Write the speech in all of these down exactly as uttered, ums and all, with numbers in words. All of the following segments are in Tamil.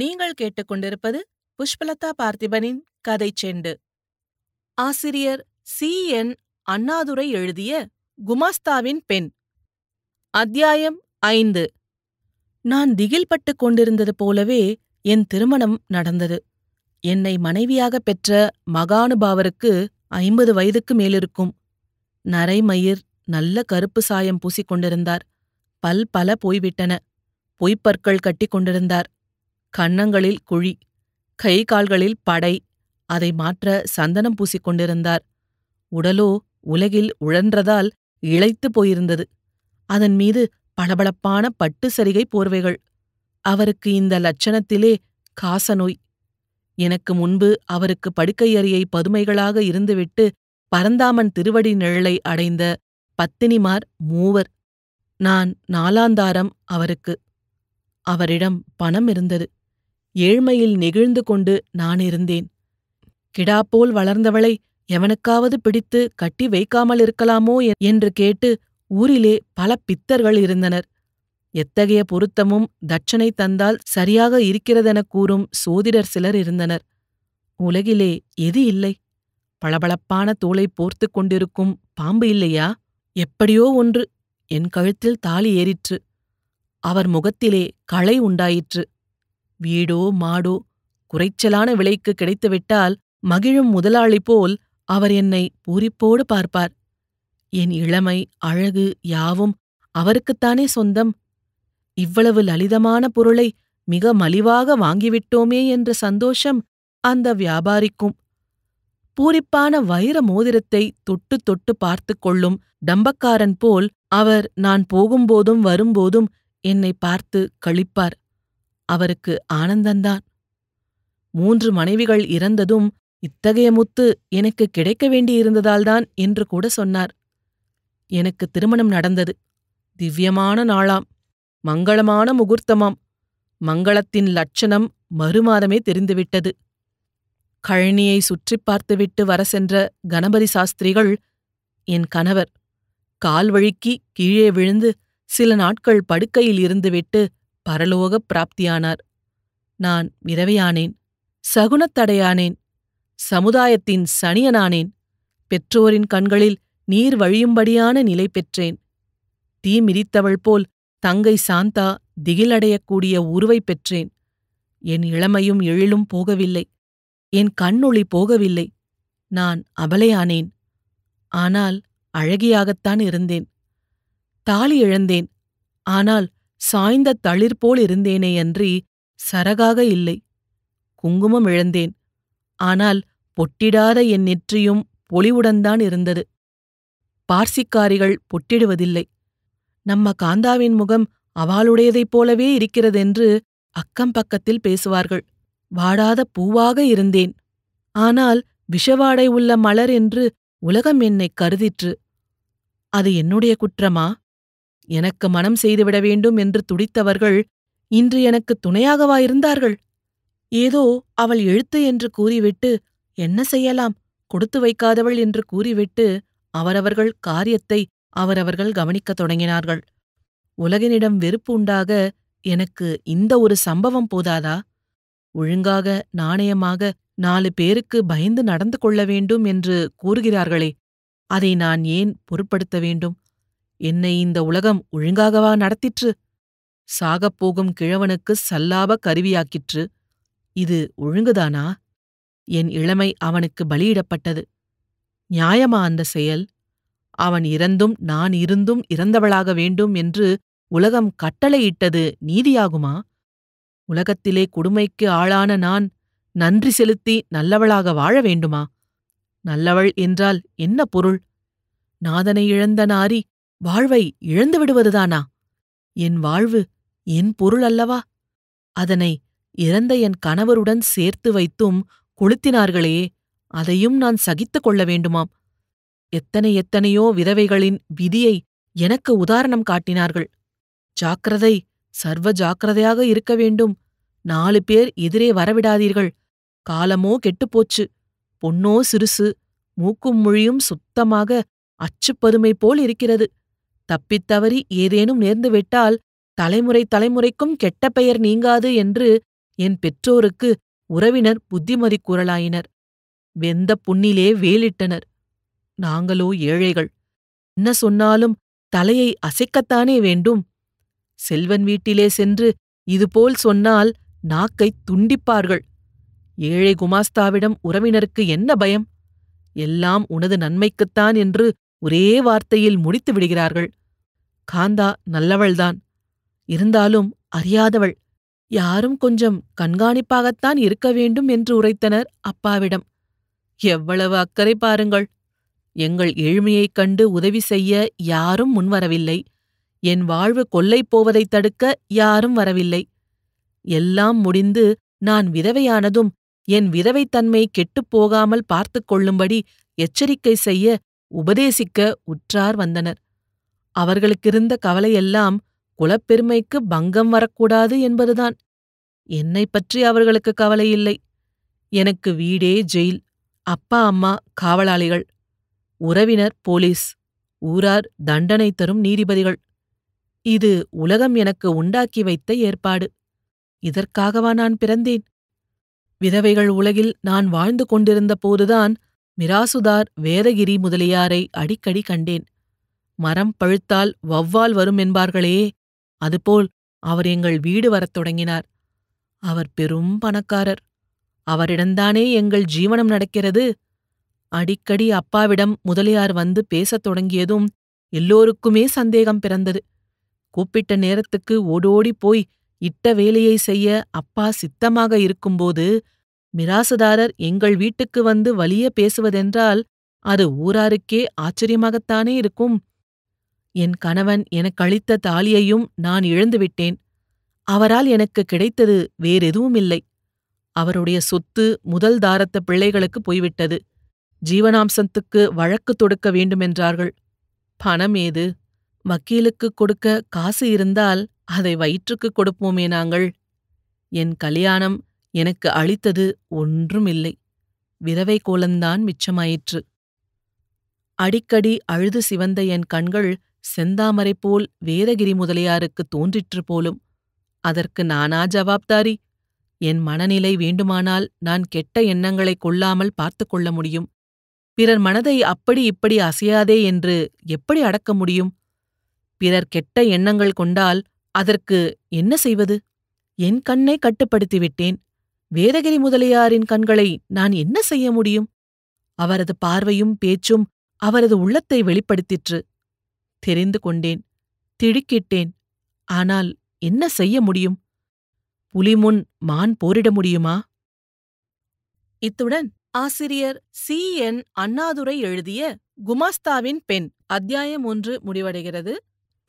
நீங்கள் கேட்டுக்கொண்டிருப்பது புஷ்பலதா பார்த்திபனின் கதை செண்டு. ஆசிரியர் சி என் அண்ணாதுரை எழுதிய குமாஸ்தாவின் பெண். அத்தியாயம் ஐந்து. நான் திகில்பட்டு கொண்டிருந்தது போலவே என் திருமணம் நடந்தது. என்னை மனைவியாக பெற்ற மகானுபாவருக்கு ஐம்பது வயதுக்கு மேலிருக்கும். நரைமயிர் நல்ல கருப்பு சாயம் பூசிக்கொண்டிருந்தார். பல் பல போய்விட்டன. பொய்ப்பற்கள் கட்டி கொண்டிருந்தார். கன்னங்களில் குழி, கை கால்களில் படை, அதை மாற்ற சந்தனம் பூசிக்கொண்டிருந்தார். உடலோ உலகில் உழன்றதால் இழைத்து போயிருந்தது. அதன் மீது பளபளப்பான பட்டு சரிகை போர்வைகள். அவருக்கு இந்த லட்சணத்திலே காசநோய். எனக்கு முன்பு அவருக்கு படுக்கையறையை பதுமைகளாக இருந்துவிட்டு பரந்தாமன் திருவடி நிழலை அடைந்த பத்தினிமார் மூவர். நான் நாலாந்தாரம் அவருக்கு. அவரிடம் பணம் இருந்தது. ஏழ்மையில் நெகிழ்ந்து கொண்டு நான் இருந்தேன். கிடாப்போல் வளர்ந்தவளை எவனுக்காவது பிடித்து கட்டி வைக்காமல் இருக்கலாமோ என்று கேட்டு ஊரிலே பல பித்தர்கள் இருந்தனர். எத்தகைய பொருத்தமும் தட்சணை தந்தால் சரியாக இருக்கிறதென கூறும் சோதிடர் சிலர் இருந்தனர். உலகிலே எது இல்லை? பளபளப்பான தோலை போர்த்து கொண்டிருக்கும் பாம்பு இல்லையா? எப்படியோ ஒன்று என் கழுத்தில் தாலி ஏறிற்று. அவர் முகத்திலே களை உண்டாயிற்று. வீடோ மாடோ குறைச்சலான விலைக்கு கிடைத்துவிட்டால் மகிழும் முதலாளி போல் அவர் என்னை பூரிப்போடு பார்ப்பார். என் இளமை அழகு யாவும் அவருக்குத்தானே சொந்தம். இவ்வளவு லலிதமான பொருளை மிக மலிவாக வாங்கிவிட்டோமே என்ற சந்தோஷம் அந்த வியாபாரிக்கும். பூரிப்பான வைர மோதிரத்தை தொட்டு தொட்டு பார்த்து கொள்ளும் டம்பக்காரன் போல் அவர் நான் போகும்போதும் வரும்போதும் என்னை பார்த்து களிப்பார். அவருக்கு ஆனந்தந்தான். மூன்று மனைவிகள் இறந்ததும் இத்தகைய முத்து எனக்கு கிடைக்க வேண்டியிருந்ததால்தான் என்று கூட சொன்னார். எனக்கு திருமணம் நடந்தது. திவ்யமான நாளாம். மங்களமான முகூர்த்தமாம். மங்களத்தின் லட்சணம் மறுமாதமே தெரிந்துவிட்டது. கழனியை சுற்றி பார்த்துவிட்டு வர சென்ற கணபதி சாஸ்திரிகள் என் கணவர் கால்வழிக்கு கீழே விழுந்து சில நாட்கள் படுக்கையில் இருந்துவிட்டு பரலோக பிராப்தியானார். நான் விதவையானேன். சகுனத்தடையானேன். சமுதாயத்தின் சனியனானேன். பெற்றோரின் கண்களில் நீர் வழியும்படியான நிலை பெற்றேன். தீ மிதித்தவள் போல் தங்கை சாந்தா திகிலடையக்கூடிய உருவை பெற்றேன். என் இளமையும் எழிலும் போகவில்லை. என் கண்ணொளி போகவில்லை. நான் அபலையானேன். ஆனால் அழகியாகத்தான் இருந்தேன். தாலி இழந்தேன். ஆனால் சாய்ந்த தளிர்போல் இருந்தேனேயன்றி சரகாக இல்லை. குங்குமம் இழந்தேன். ஆனால் பொட்டிடாத என் நெற்றியும் பொலிவுடன்தான் இருந்தது. பார்சிக்காரிகள் பொட்டிடுவதில்லை. நம்ம காந்தாவின் முகம் அவளுடையதைப் போலவே இருக்கிறதென்று அக்கம்பக்கத்தில் பேசுவார்கள். வாடாத பூவாக இருந்தேன். ஆனால் விஷவாடை உள்ள மலர் என்று உலகம் என்னை கருதிற்று. அது என்னுடைய குற்றமா? எனக்கு மனம் செய்துவிட வேண்டும் என்று துடித்தவர்கள் இன்று எனக்கு துணையாகவா இருந்தார்கள்? ஏதோ அவள் எழுத்து என்று கூறிவிட்டு என்ன செய்யலாம், கொடுத்து வைக்காதவள் என்று கூறிவிட்டு அவரவர்கள் காரியத்தை அவரவர்கள் கவனிக்கத் தொடங்கினார்கள். உலகினிடம் வெறுப்பு உண்டாக எனக்கு இந்த ஒரு சம்பவம் போதாதா? ஒழுங்காக நாணயமாக நாலு பேருக்கு பயந்து நடந்து கொள்ள வேண்டும் என்று கூறுகிறார்களே, அதை நான் ஏன் பொருட்படுத்த வேண்டும்? என்னை இந்த உலகம் ஒழுங்காகவா நடத்திற்று? சாகப்போகும் கிழவனுக்கு சல்லாப கருவியாக்கிற்று. இது ஒழுங்குதானா? என் இளமை அவனுக்கு பலியிடப்பட்டது. நியாயமா அந்த செயல்? அவன் இறந்தும் நான் இருந்தும் இறந்தவளாக வேண்டும் என்று உலகம் கட்டளையிட்டது நீதியாகுமா? உலகத்திலே கொடுமைக்கு ஆளான நான் நன்றி செலுத்தி நல்லவளாக வாழ வேண்டுமா? நல்லவள் என்றால் என்ன பொருள்? நாதனை இழந்த நாரி வாழ்வை இழந்து விடுவதுதானா? என் வாழ்வு என் பொருள் அல்லவா? அதனை இறந்த என் கணவருடன் சேர்த்து வைத்தும் கொளுத்தினார்களே, அதையும் நான் சகித்து கொள்ள வேண்டுமாம். எத்தனை எத்தனையோ விதவைகளின் விதியை எனக்கு உதாரணம் காட்டினார்கள். ஜாக்கிரதை, சர்வ ஜாக்கிரதையாக இருக்க வேண்டும். நாலு பேர் எதிரே வரவிடாதீர்கள். காலமோ கெட்டுப்போச்சு. பொன்னோ சிறுசு. மூக்கும் மொழியும் சுத்தமாக அச்சுப்பதுமை போல் இருக்கிறது. தப்பித்தவறி ஏதேனும் நேர்ந்துவிட்டால் தலைமுறை தலைமுறைக்கும் கெட்ட பெயர் நீங்காது என்று என் பெற்றோருக்கு உறவினர் புத்திமதி குரலாயினர். வெந்த புண்ணிலே வேலிட்டனர். நாங்களோ ஏழைகள். என்ன சொன்னாலும் தலையை அசைக்கத்தானே வேண்டும். செல்வன் வீட்டிலே சென்று இதுபோல் சொன்னால் நாக்கைத் துண்டிப்பார்கள். ஏழை குமாஸ்தாவிடம் உறவினருக்கு என்ன பயம்? எல்லாம் உனது நன்மைக்குத்தான் என்று ஒரே வார்த்தையில் முடித்து விடுகிறார்கள். காந்தா நல்லவள்தான், இருந்தாலும் அறியாதவள். யாரும் கொஞ்சம் கண்காணிப்பாகத்தான் இருக்க வேண்டும் என்று உரைத்தனர் அப்பாவிடம். எவ்வளவு அக்கறை பாருங்கள்! எங்கள் ஏழ்மையைக் கண்டு உதவி செய்ய யாரும் முன்வரவில்லை. என் வாழ்வு கொல்லை போவதைத் தடுக்க யாரும் வரவில்லை. எல்லாம் முடிந்து நான் விதவையானதும் என் விதவைத்தன்மை கெட்டுப்போகாமல் பார்த்து கொள்ளும்படி எச்சரிக்கை செய்ய, உபதேசிக்க உற்றார் வந்தனர். அவர்களுக்கிருந்த கவலையெல்லாம் குலப்பெருமைக்கு பங்கம் வரக்கூடாது என்பதுதான். என்னை பற்றி அவர்களுக்கு கவலையில்லை. எனக்கு வீடே ஜெயில், அப்பா அம்மா காவலாளிகள், உறவினர் போலீஸ், ஊரார் தண்டனை தரும் நீதிபதிகள். இது உலகம் எனக்கு உண்டாக்கி வைத்த ஏற்பாடு. இதற்காகவா நான் பிறந்தேன்? விதவைகள் உலகில் நான் வாழ்ந்து கொண்டிருந்த போதுதான் மிராசுதார் வேதகிரி முதலியாரை அடிக்கடி கண்டேன். மரம் பழுத்தால் வௌவால் வரும் என்பார்களே, அதுபோல் அவர் எங்கள் வீடு வரத் தொடங்கினார். அவர் பெரும் பணக்காரர். அவரிடம்தானே எங்கள் ஜீவனம் நடக்கிறது. அடிக்கடி அப்பாவிடம் முதலியார் வந்து பேசத் தொடங்கியதும் எல்லோருக்குமே சந்தேகம் பிறந்தது. கூப்பிட்ட நேரத்துக்கு ஓடோடி போய் இட்ட வேலையை செய்ய அப்பா சித்தமாக இருக்கும்போது மிராசுதாரர் எங்கள் வீட்டுக்கு வந்து வலிய பேசுவதென்றால் அது ஊராருக்கே ஆச்சரியமாகத்தானே இருக்கும். என் கணவன் எனக்களித்த தாலியையும் நான் இழந்துவிட்டேன். அவரால் எனக்கு கிடைத்தது வேறெதுவுமில்லை. அவருடைய சொத்து முதல் தாரத்த பிள்ளைகளுக்கு போய்விட்டது. ஜீவனாம்சத்துக்கு வழக்கு தொடுக்க வேண்டுமென்றார்கள். பணம் ஏது? வக்கீலுக்கு கொடுக்க காசு இருந்தால் அதை வயிற்றுக்கு கொடுப்போமே நாங்கள். என் கல்யாணம் எனக்கு அளித்தது ஒன்றுமில்லை. விதவை கோலந்தான் மிச்சமாயிற்று. அடிக்கடி அழுது சிவந்த என் கண்கள் செந்தாமரை போல் வேதகிரி முதலியாருக்கு தோன்றிற்று போலும். அதற்கு நானா ஜவாப்தாரி? என் மனநிலை வேண்டுமானால் நான் கெட்ட எண்ணங்களை கொள்ளாமல் பார்த்து கொள்ள முடியும். பிறர் மனதை அப்படி இப்படி அசையாதே என்று எப்படி அடக்க முடியும்? பிறர் கெட்ட எண்ணங்கள் கொண்டால் அதற்கு என்ன செய்வது? என் கண்ணை கட்டுப்படுத்திவிட்டேன். வேதகிரி முதலியாரின் கண்களை நான் என்ன செய்ய முடியும்? அவரது பார்வையும் பேச்சும் அவரது உள்ளத்தை வெளிப்படுத்திற்று. தெரிந்து கொண்டேன், திடுக்கிட்டேன். ஆனால் என்ன செய்ய முடியும்? புலிமுன் மான் போரிட முடியுமா? இத்துடன் ஆசிரியர் சி என் அண்ணாதுரை எழுதிய குமாஸ்தாவின் பெண் அத்தியாயம் ஒன்று முடிவடைகிறது.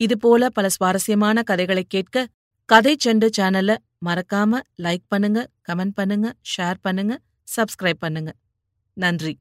இதுபோல பல சுவாரஸ்யமான கதைகளை கேட்க கதை செண்டு சேனலை மறக்காம லைக் பண்ணுங்க, கமெண்ட் பண்ணுங்க, ஷேர் பண்ணுங்க, சப்ஸ்கிரைப் பண்ணுங்க. நன்றி.